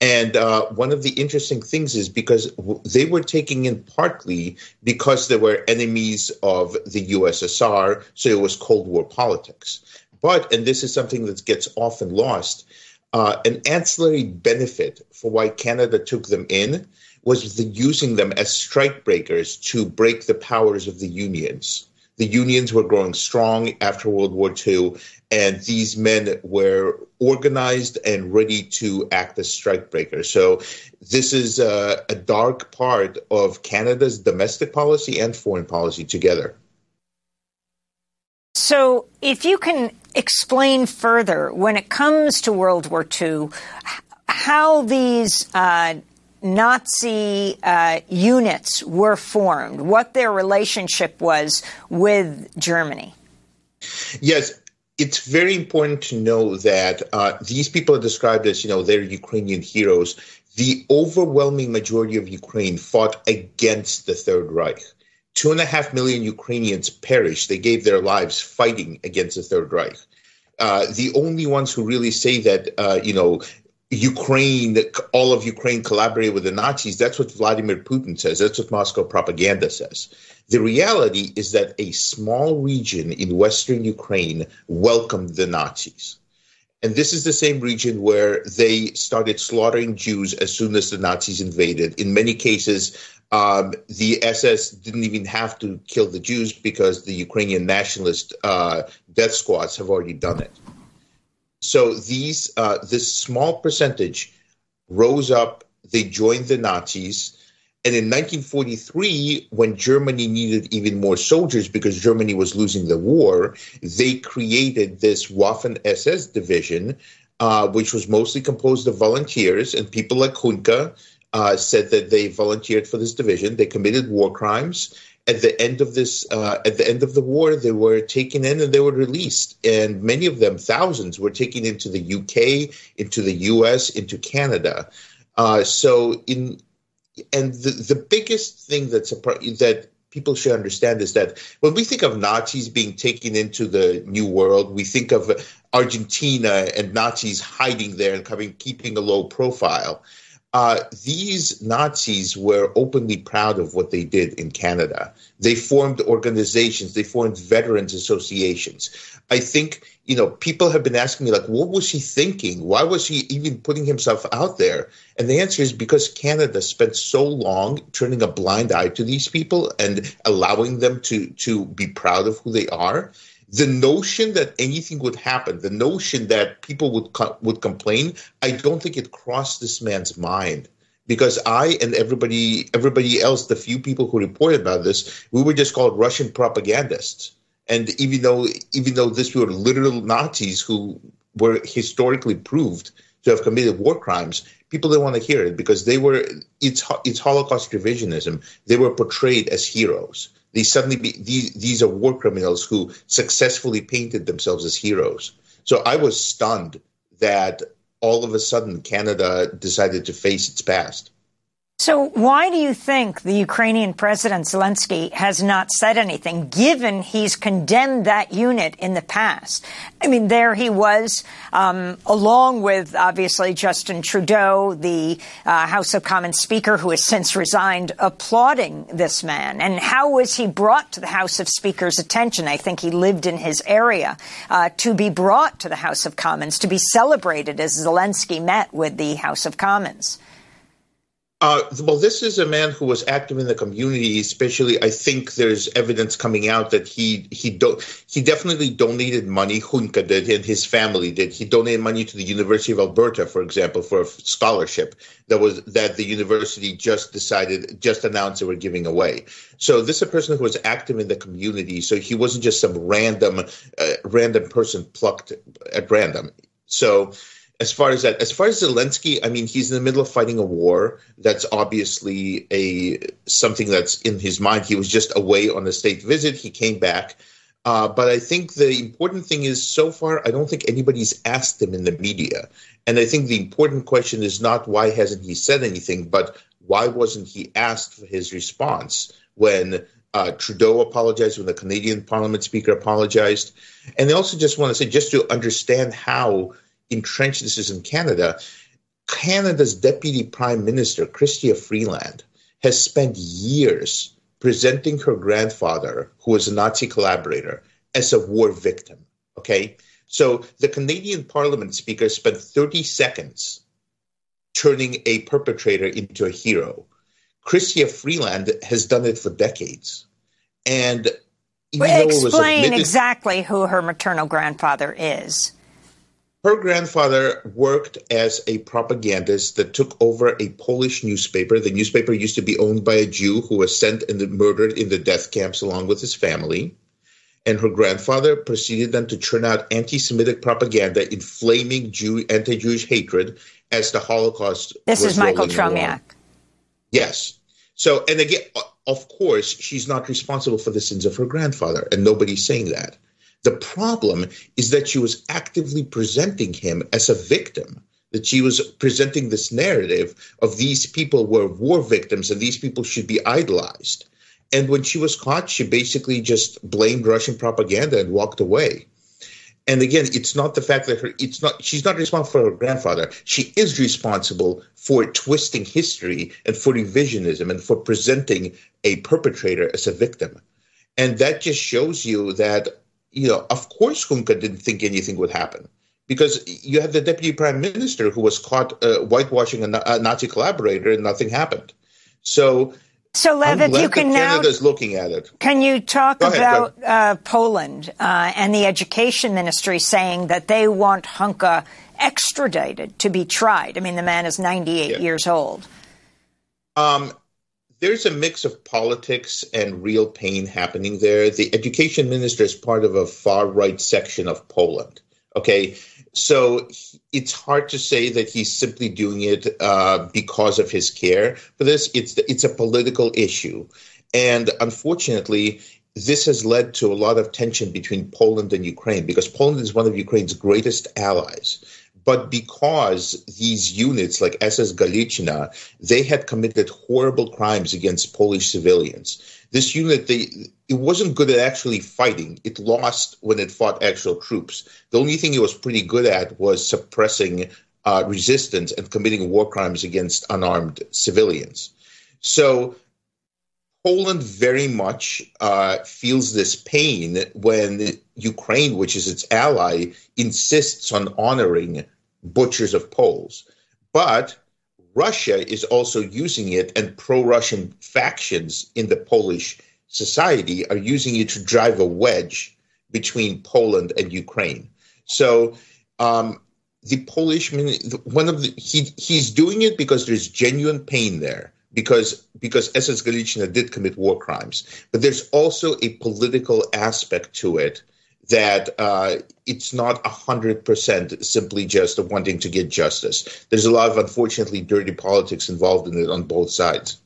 And uh, one of the interesting things is because they were taking in partly because they were enemies of the U S S R, so it was Cold War politics. But, and this is something that gets often lost, Uh, an ancillary benefit for why Canada took them in was the using them as strikebreakers to break the powers of the unions. The unions were growing strong after World War Two, and these men were organized and ready to act as strikebreakers. So this is a, a dark part of Canada's domestic policy and foreign policy together. So if you can explain further, when it comes to World War Two, how these uh, Nazi uh, units were formed, what their relationship was with Germany. Yes, it's very important to know that uh, these people are described as, you know, they're Ukrainian heroes. The overwhelming majority of Ukraine fought against the Third Reich. Two and a half million Ukrainians perished. They gave their lives fighting against the Third Reich. Uh, the only ones who really say that, uh, you know, Ukraine, all of Ukraine collaborated with the Nazis, that's what Vladimir Putin says. That's what Moscow propaganda says. The reality is that a small region in Western Ukraine welcomed the Nazis. And this is the same region where they started slaughtering Jews as soon as the Nazis invaded. In many cases, um, the S S didn't even have to kill the Jews because the Ukrainian nationalist uh, death squads have already done it. So these, uh, this small percentage rose up, they joined the Nazis. And in nineteen forty-three, when Germany needed even more soldiers because Germany was losing the war, they created this Waffen S S division, uh, which was mostly composed of volunteers. And people like Hunka uh, said that they volunteered for this division. They committed war crimes. At the end of this, uh, at the end of the war, they were taken in and they were released. And many of them, thousands, were taken into the U K, into the U S, into Canada. Uh, so in And the, the biggest thing that's a, that people should understand is that when we think of Nazis being taken into the New World, we think of Argentina and Nazis hiding there and coming, keeping a low profile. Uh, these Nazis were openly proud of what they did in Canada. They formed organizations. They formed veterans associations. I think you know, people have been asking me, like, what was he thinking? Why was he even putting himself out there? And the answer is because Canada spent so long turning a blind eye to these people and allowing them to to be proud of who they are. The notion that anything would happen, the notion that people would co- would complain, I don't think it crossed this man's mind. Because I and everybody everybody else, the few people who reported about this, we were just called Russian propagandists. And even though even though this were literal Nazis who were historically proved to have committed war crimes, people didn't want to hear it because they were it's it's Holocaust revisionism. They were portrayed as heroes. They suddenly be, these these are war criminals who successfully painted themselves as heroes. So I was stunned that all of a sudden, Canada decided to face its past. So why do you think the Ukrainian President Zelensky has not said anything, given he's condemned that unit in the past? I mean, there he was, um, along with, obviously, Justin Trudeau, the uh, House of Commons Speaker, who has since resigned, applauding this man. And how was he brought to the House of Speaker's attention? I think he lived in his area, uh, to be brought to the House of Commons, to be celebrated as Zelensky met with the House of Commons. Uh, well, this is a man who was active in the community, especially I think there's evidence coming out that he he do- he definitely donated money, Hunka did, and his family did. He donated money to the University of Alberta, for example, for a scholarship that was that the university just decided, just announced they were giving away. So this is a person who was active in the community. So he wasn't just some random, uh, random person plucked at random. So As far as that, as far as Zelensky, I mean, he's in the middle of fighting a war. That's obviously a something that's in his mind. He was just away on a state visit. He came back. Uh, but I think the important thing is, so far, I don't think anybody's asked him in the media. And I think the important question is not why hasn't he said anything, but why wasn't he asked for his response when Uh, Trudeau apologized, when the Canadian Parliament Speaker apologized. And I also just want to say, just to understand how entrenched this is in Canada, Canada's Deputy Prime Minister, Chrystia Freeland, has spent years presenting her grandfather, who was a Nazi collaborator, as a war victim, okay? So the Canadian Parliament Speaker spent thirty seconds turning a perpetrator into a hero. Chrystia Freeland has done it for decades. And even well, though explain it was admitted- exactly who her maternal grandfather is. Her grandfather worked as a propagandist that took over a Polish newspaper. The newspaper used to be owned by a Jew who was sent and murdered in the death camps along with his family. And her grandfather proceeded then to churn out anti-Semitic propaganda, inflaming Jew, anti-Jewish hatred as the Holocaust was rolling around. This is Michael Tromiak. Yes. So, and again, of course, she's not responsible for the sins of her grandfather, and nobody's saying that. The problem is that she was actively presenting him as a victim, that she was presenting this narrative of these people were war victims and these people should be idolized. And when she was caught, she basically just blamed Russian propaganda and walked away. And again, it's not the fact that her, it's not, she's not responsible for her grandfather. She is responsible for twisting history and for revisionism and for presenting a perpetrator as a victim. And that just shows you that, you know, of course Hunka didn't think anything would happen, because you had the Deputy Prime Minister who was caught uh, whitewashing a, a Nazi collaborator and nothing happened. So, so Lev, if you can now, Canada's looking at it. Can you talk ahead, about uh, Poland uh, and the education ministry saying that they want Hunka extradited to be tried? I mean, the man is ninety-eight yeah. years old. Um. There's a mix of politics and real pain happening there. The education minister is part of a far-right section of Poland, okay? So it's hard to say that he's simply doing it uh, because of his care for this. It's it's a political issue. And unfortunately, this has led to a lot of tension between Poland and Ukraine, because Poland is one of Ukraine's greatest allies. But because these units like S S Galichina, they had committed horrible crimes against Polish civilians. This unit, they it wasn't good at actually fighting. It lost when it fought actual troops. The only thing it was pretty good at was suppressing uh, resistance and committing war crimes against unarmed civilians. So Poland very much uh, feels this pain when Ukraine, which is its ally, insists on honoring butchers of Poles. But Russia is also using it, and pro-Russian factions in the Polish society are using it to drive a wedge between Poland and Ukraine. So um, the Polish, one of the, he, he's doing it because there's genuine pain there. Because because S S Galichina did commit war crimes, but there's also a political aspect to it that uh, it's not one hundred percent simply just wanting to get justice. There's a lot of, unfortunately, dirty politics involved in it on both sides.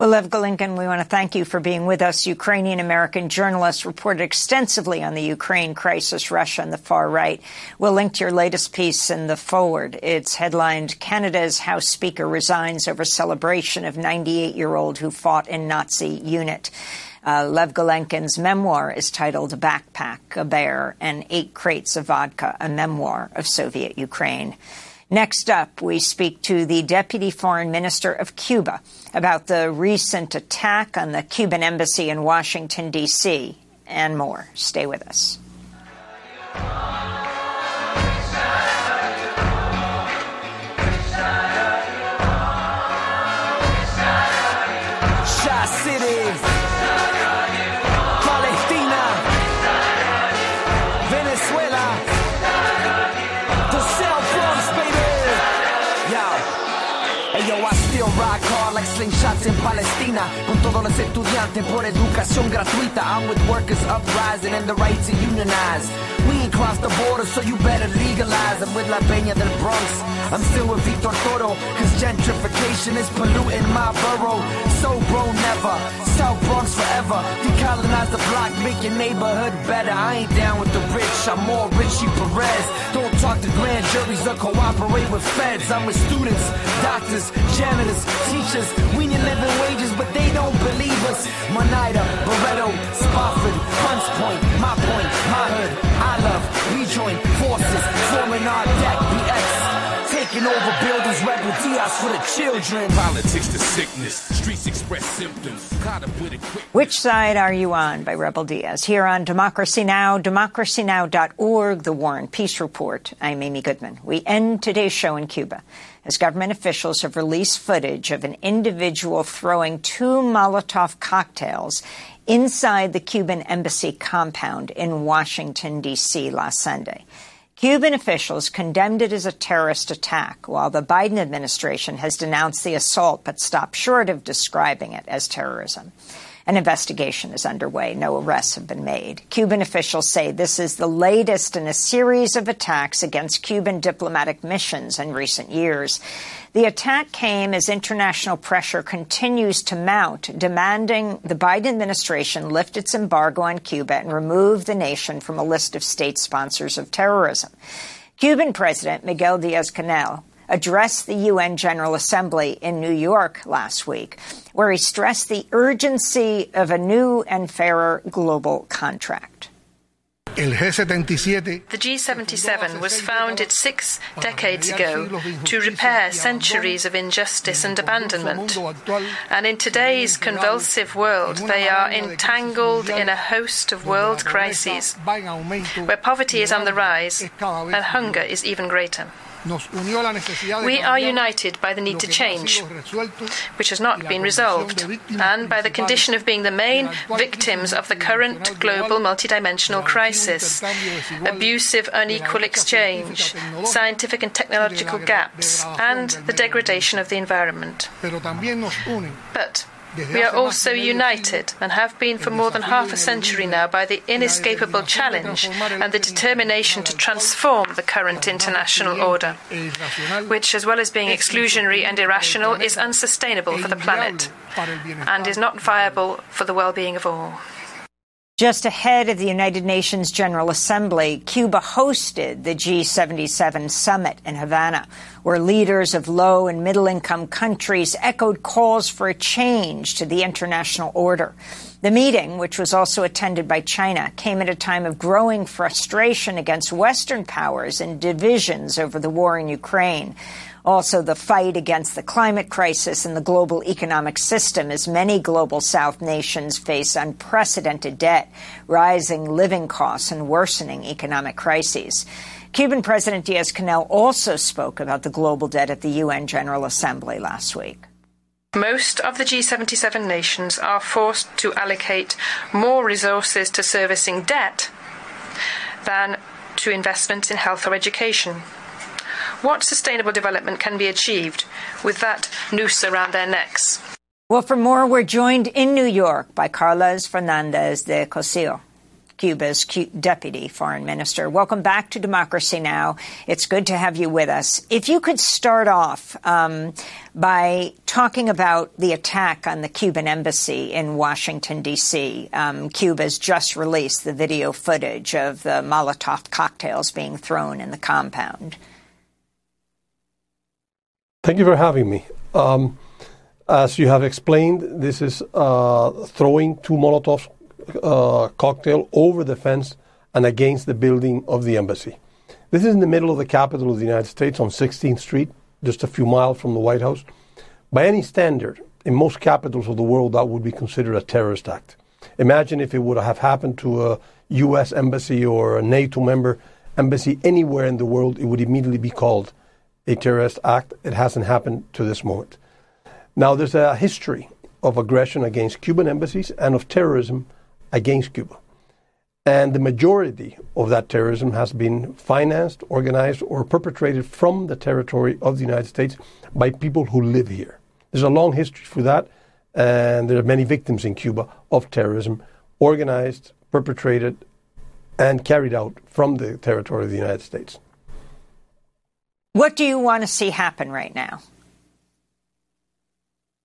Well, Lev Golinkin, we want to thank you for being with us. Ukrainian-American journalists reported extensively on the Ukraine crisis, Russia and the far right. We'll link to your latest piece in The Forward. It's headlined, Canada's House Speaker Resigns Over Celebration of ninety-eight-year-old Who Fought in Nazi Unit. Uh, Lev Golinkin's memoir is titled Backpack, a Bear, and Eight Crates of Vodka, a Memoir of Soviet Ukraine. Next up, we speak to the Deputy Foreign Minister of Cuba about the recent attack on the Cuban embassy in Washington, D C, and more. Stay with us. Shots in Palestina, con todos los estudiantes por educación gratuita. I'm with workers uprising and the right to unionize. We ain't crossed the border, so you better legalize. I'm with La Peña del Bronx. I'm still with Victor Toro, cause gentrification is polluting my borough. So bro, never. South Bronx forever. Decolonize the block, make your neighborhood better. I ain't down with the rich, I'm more Richie Perez. Don't talk to grand juries or cooperate with feds. I'm with students, doctors, janitors, teachers. We need living wages, but they don't believe us. Oneida, Barreto, Spofford, Hunts Point, my point, my hood, I love. We join forces, forming our deck, B X. Taking over buildings, rebel Diaz for the children. Politics to sickness, streets express symptoms. Caught up with a quick... Which side are you on by Rebel Diaz? Here on Democracy Now!, democracy now dot org, The War and Peace Report. I'm Amy Goodman. We end today's show in Cuba, as government officials have released footage of an individual throwing two Molotov cocktails inside the Cuban embassy compound in Washington, D C last Sunday. Cuban officials condemned it as a terrorist attack, while the Biden administration has denounced the assault but stopped short of describing it as terrorism. An investigation is underway. No arrests have been made. Cuban officials say this is the latest in a series of attacks against Cuban diplomatic missions in recent years. The attack came as international pressure continues to mount, demanding the Biden administration lift its embargo on Cuba and remove the nation from a list of state sponsors of terrorism. Cuban President Miguel Diaz-Canel addressed the U N General Assembly in New York last week, where he stressed the urgency of a new and fairer global contract. The G seventy-seven was founded six decades ago to repair centuries of injustice and abandonment. And in today's convulsive world, they are entangled in a host of world crises, where poverty is on the rise and hunger is even greater. We are united by the need to change, which has not been resolved, and by the condition of being the main victims of the current global multidimensional crisis, abusive unequal exchange, scientific and technological gaps, and the degradation of the environment. But we are also united, and have been for more than half a century now, by the inescapable challenge and the determination to transform the current international order, which, as well as being exclusionary and irrational, is unsustainable for the planet and is not viable for the well-being of all. Just ahead of the United Nations General Assembly, Cuba hosted the G seventy-seven summit in Havana, where leaders of low- and middle-income countries echoed calls for a change to the international order. The meeting, which was also attended by China, came at a time of growing frustration against Western powers and divisions over the war in Ukraine. Also, the fight against the climate crisis and the global economic system as many global South nations face unprecedented debt, rising living costs, and worsening economic crises. Cuban President Diaz-Canel also spoke about the global debt at the U N General Assembly last week. Most of the G seventy-seven nations are forced to allocate more resources to servicing debt than to investments in health or education. What sustainable development can be achieved with that noose around their necks? Well, for more, we're joined in New York by Carlos Fernandez de Cossío, Cuba's deputy foreign minister. Welcome back to Democracy Now! It's good to have you with us. If you could start off um, by talking about the attack on the Cuban embassy in Washington, D C Um, Cuba's just released the video footage of the Molotov cocktails being thrown in the compound. Thank you for having me. Um, as you have explained, this is uh, throwing two Molotov Uh, cocktail over the fence and against the building of the embassy. This is in the middle of the capital of the United States on sixteenth street, just a few miles from the White House. By any standard, in most capitals of the world, that would be considered a terrorist act. Imagine if it would have happened to a U S embassy or a NATO member embassy anywhere in the world, it would immediately be called a terrorist act. It hasn't happened to this moment. Now, there's a history of aggression against Cuban embassies and of terrorism against Cuba. And the majority of that terrorism has been financed, organized, or perpetrated from the territory of the United States by people who live here. There's a long history for that, and there are many victims in Cuba of terrorism, organized, perpetrated, and carried out from the territory of the United States. What do you want to see happen right now?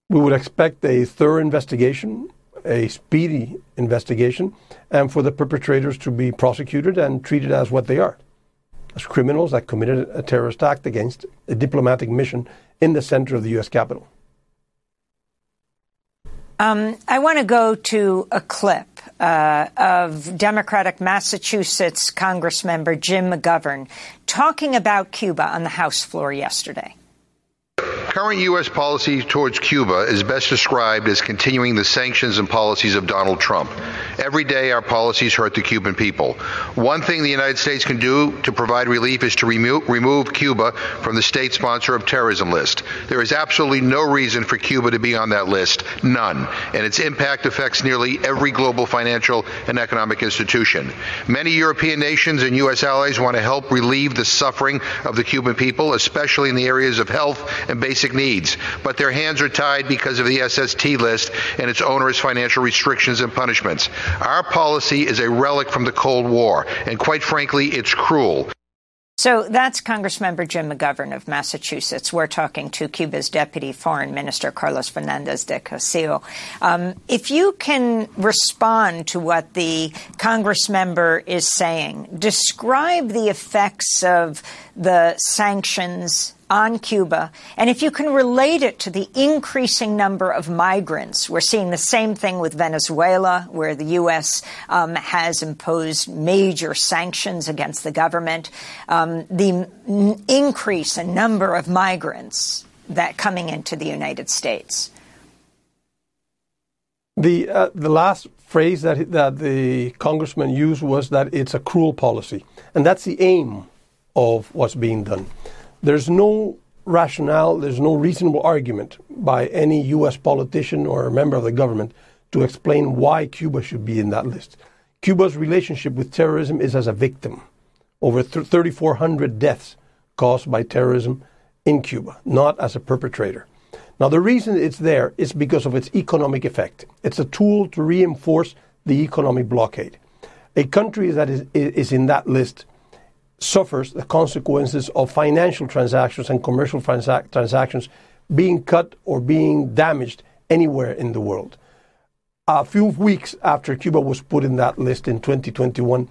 We would expect a thorough investigation, a speedy investigation, and for the perpetrators to be prosecuted and treated as what they are, as criminals that committed a terrorist act against a diplomatic mission in the center of the U S Capitol. Um, I want to go to a clip uh, of Democratic Massachusetts Congressmember Jim McGovern talking about Cuba on the House floor yesterday. Current U S policy towards Cuba is best described as continuing the sanctions and policies of Donald Trump. Every day our policies hurt the Cuban people. One thing the United States can do to provide relief is to remo- remove Cuba from the state sponsor of terrorism list. There is absolutely no reason for Cuba to be on that list, none, and its impact affects nearly every global financial and economic institution. Many European nations and U S allies want to help relieve the suffering of the Cuban people, especially in the areas of health and basic needs, but their hands are tied because of the S S T list and its onerous financial restrictions and punishments. Our policy is a relic from the Cold War, and quite frankly, it's cruel. So that's Congressmember Jim McGovern of Massachusetts. We're talking to Cuba's Deputy Foreign Minister, Carlos Fernandez de Cossío. Um, if you can respond to what the Congressmember is saying, describe the effects of the sanctions on Cuba, and if you can relate it to the increasing number of migrants. We're seeing the same thing with Venezuela, where the U S um, has imposed major sanctions against the government. Um, the n- increase in number of migrants that coming into the United States. The uh, the last phrase that that the congressman used was that it's a cruel policy, and that's the aim of what's being done. There's no rationale, there's no reasonable argument by any U S politician or a member of the government to explain why Cuba should be in that list. Cuba's relationship with terrorism is as a victim. Over three thousand four hundred deaths caused by terrorism in Cuba, not as a perpetrator. Now, the reason it's there is because of its economic effect. It's a tool to reinforce the economic blockade. A country that is, is in that list suffers the consequences of financial transactions and commercial transac- transactions being cut or being damaged anywhere in the world. A few weeks after Cuba was put in that list in twenty twenty-one,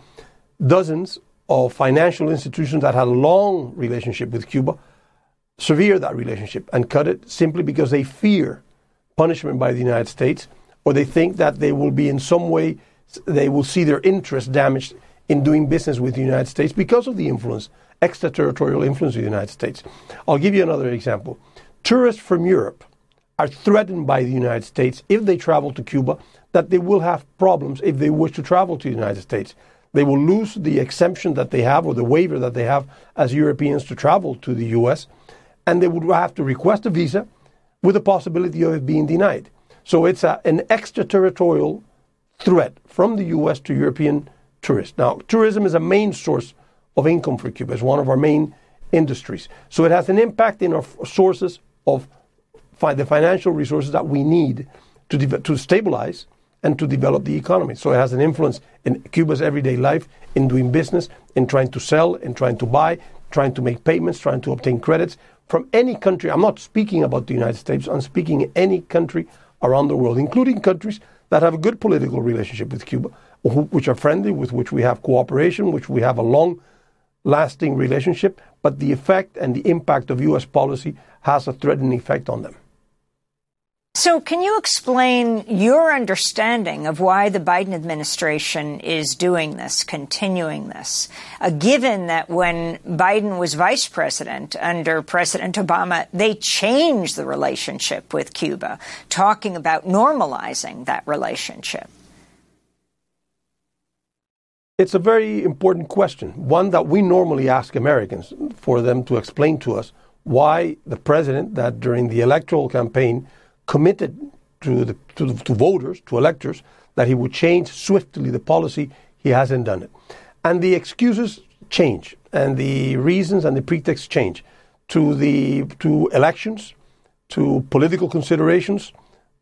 dozens of financial institutions that had a long relationship with Cuba severed that relationship and cut it simply because they fear punishment by the United States or they think that they will be in some way, they will see their interest damaged in doing business with the United States because of the influence, extraterritorial influence of the United States. I'll give you another example. Tourists from Europe are threatened by the United States if they travel to Cuba, that they will have problems if they wish to travel to the United States. They will lose the exemption that they have or the waiver that they have as Europeans to travel to the U S, and they would have to request a visa with the possibility of it being denied. So it's a, an extraterritorial threat from the U S to European tourists. Now, tourism is a main source of income for Cuba. It's one of our main industries. So it has an impact in our sources of fi- the financial resources that we need to de- to stabilize and to develop the economy. So it has an influence in Cuba's everyday life, in doing business, in trying to sell, in trying to buy, trying to make payments, trying to obtain credits from any country. I'm not speaking about the United States. I'm speaking any country around the world, including countries that have a good political relationship with Cuba, which are friendly, with which we have cooperation, which we have a long-lasting relationship. But the effect and the impact of U S policy has a threatening effect on them. So can you explain your understanding of why the Biden administration is doing this, continuing this, uh, given that when Biden was vice president under President Obama, they changed the relationship with Cuba, talking about normalizing that relationship? It's a very important question, one that we normally ask Americans for them to explain to us why the president that during the electoral campaign committed to the to, the, to voters, to electors, that he would change swiftly the policy, he hasn't done it. And the excuses change, and the reasons and the pretexts change to the to elections, to political considerations,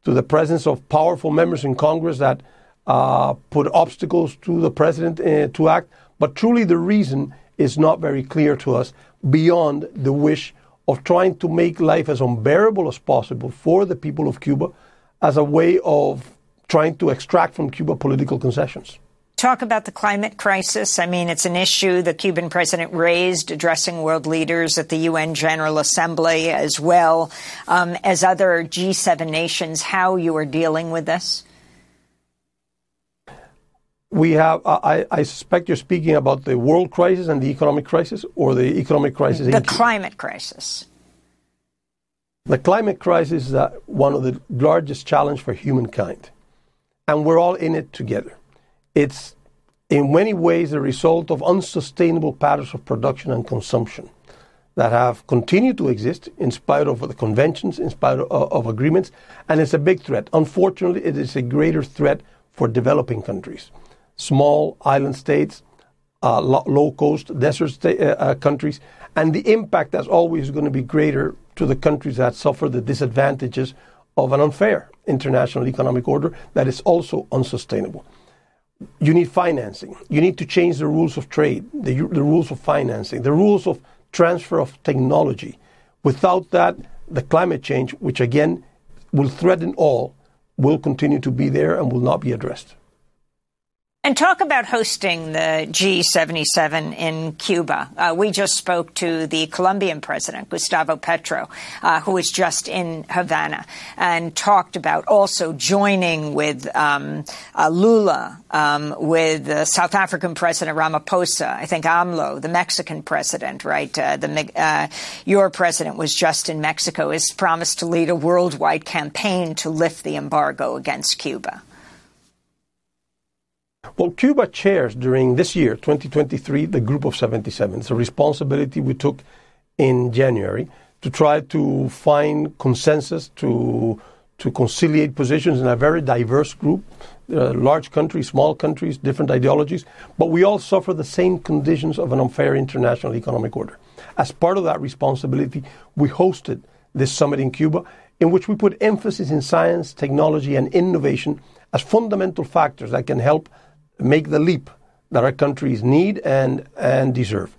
to the presence of powerful members in Congress that uh, put obstacles to the president uh, to act. But truly the reason is not very clear to us beyond the wish of trying to make life as unbearable as possible for the people of Cuba as a way of trying to extract from Cuba political concessions. Talk about the climate crisis. I mean, it's an issue the Cuban president raised, addressing world leaders at the U N General Assembly as well um, as other G seven nations. How you are dealing with this? We have, I, I suspect you're speaking about the world crisis and the economic crisis, or the economic crisis? The climate crisis. The climate crisis is uh, one of the largest challenges for humankind. And we're all in it together. It's in many ways a result of unsustainable patterns of production and consumption that have continued to exist in spite of the conventions, in spite of, of agreements. And it's a big threat. Unfortunately, it is a greater threat for developing countries. Small island states, uh, low-cost desert sta- uh, uh, countries, and the impact that's always going to be greater to the countries that suffer the disadvantages of an unfair international economic order that is also unsustainable. You need financing. You need to change the rules of trade, the, the rules of financing, the rules of transfer of technology. Without that, the climate change, which again will threaten all, will continue to be there and will not be addressed. And talk about hosting the G seventy-seven in Cuba. Uh, we just spoke to the Colombian president, Gustavo Petro, uh, who was just in Havana, and talked about also joining with um, uh, Lula, um, with uh, South African President Ramaphosa, I think AMLO, the Mexican president, right? Uh, the, uh, your president was just in Mexico, has promised to lead a worldwide campaign to lift the embargo against Cuba. Well, Cuba chairs during this year, twenty twenty-three, the Group of seventy-seven. It's a responsibility we took in January to try to find consensus, to to conciliate positions in a very diverse group, uh, large countries, small countries, different ideologies. But we all suffer the same conditions of an unfair international economic order. As part of that responsibility, we hosted this summit in Cuba, in which we put emphasis in science, technology, and innovation as fundamental factors that can help make the leap that our countries need and, and deserve.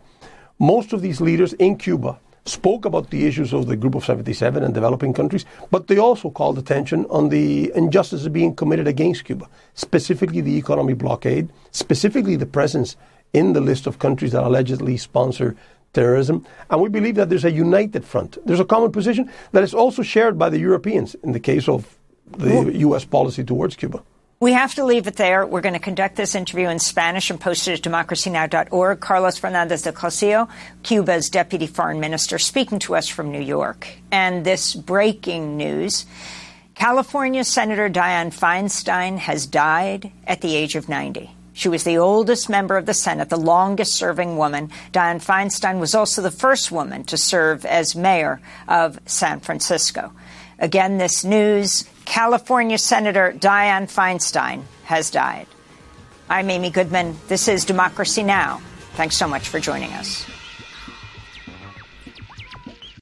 Most of these leaders in Cuba spoke about the issues of the Group of seventy-seven and developing countries, but they also called attention on the injustices being committed against Cuba, specifically the economic blockade, specifically the presence in the list of countries that allegedly sponsor terrorism. And we believe that there's a united front. There's a common position that is also shared by the Europeans in the case of the U S policy towards Cuba. We have to leave it there. We're going to conduct this interview in Spanish and post it at democracy now dot org. Carlos Fernandez de Cossío, Cuba's deputy foreign minister, speaking to us from New York. And this breaking news, California Senator Diane Feinstein has died at the age of ninety. She was the oldest member of the Senate, the longest-serving woman. Diane Feinstein was also the first woman to serve as mayor of San Francisco. Again, this news, California Senator Diane Feinstein has died. I'm Amy Goodman. This is Democracy Now! Thanks so much for joining us.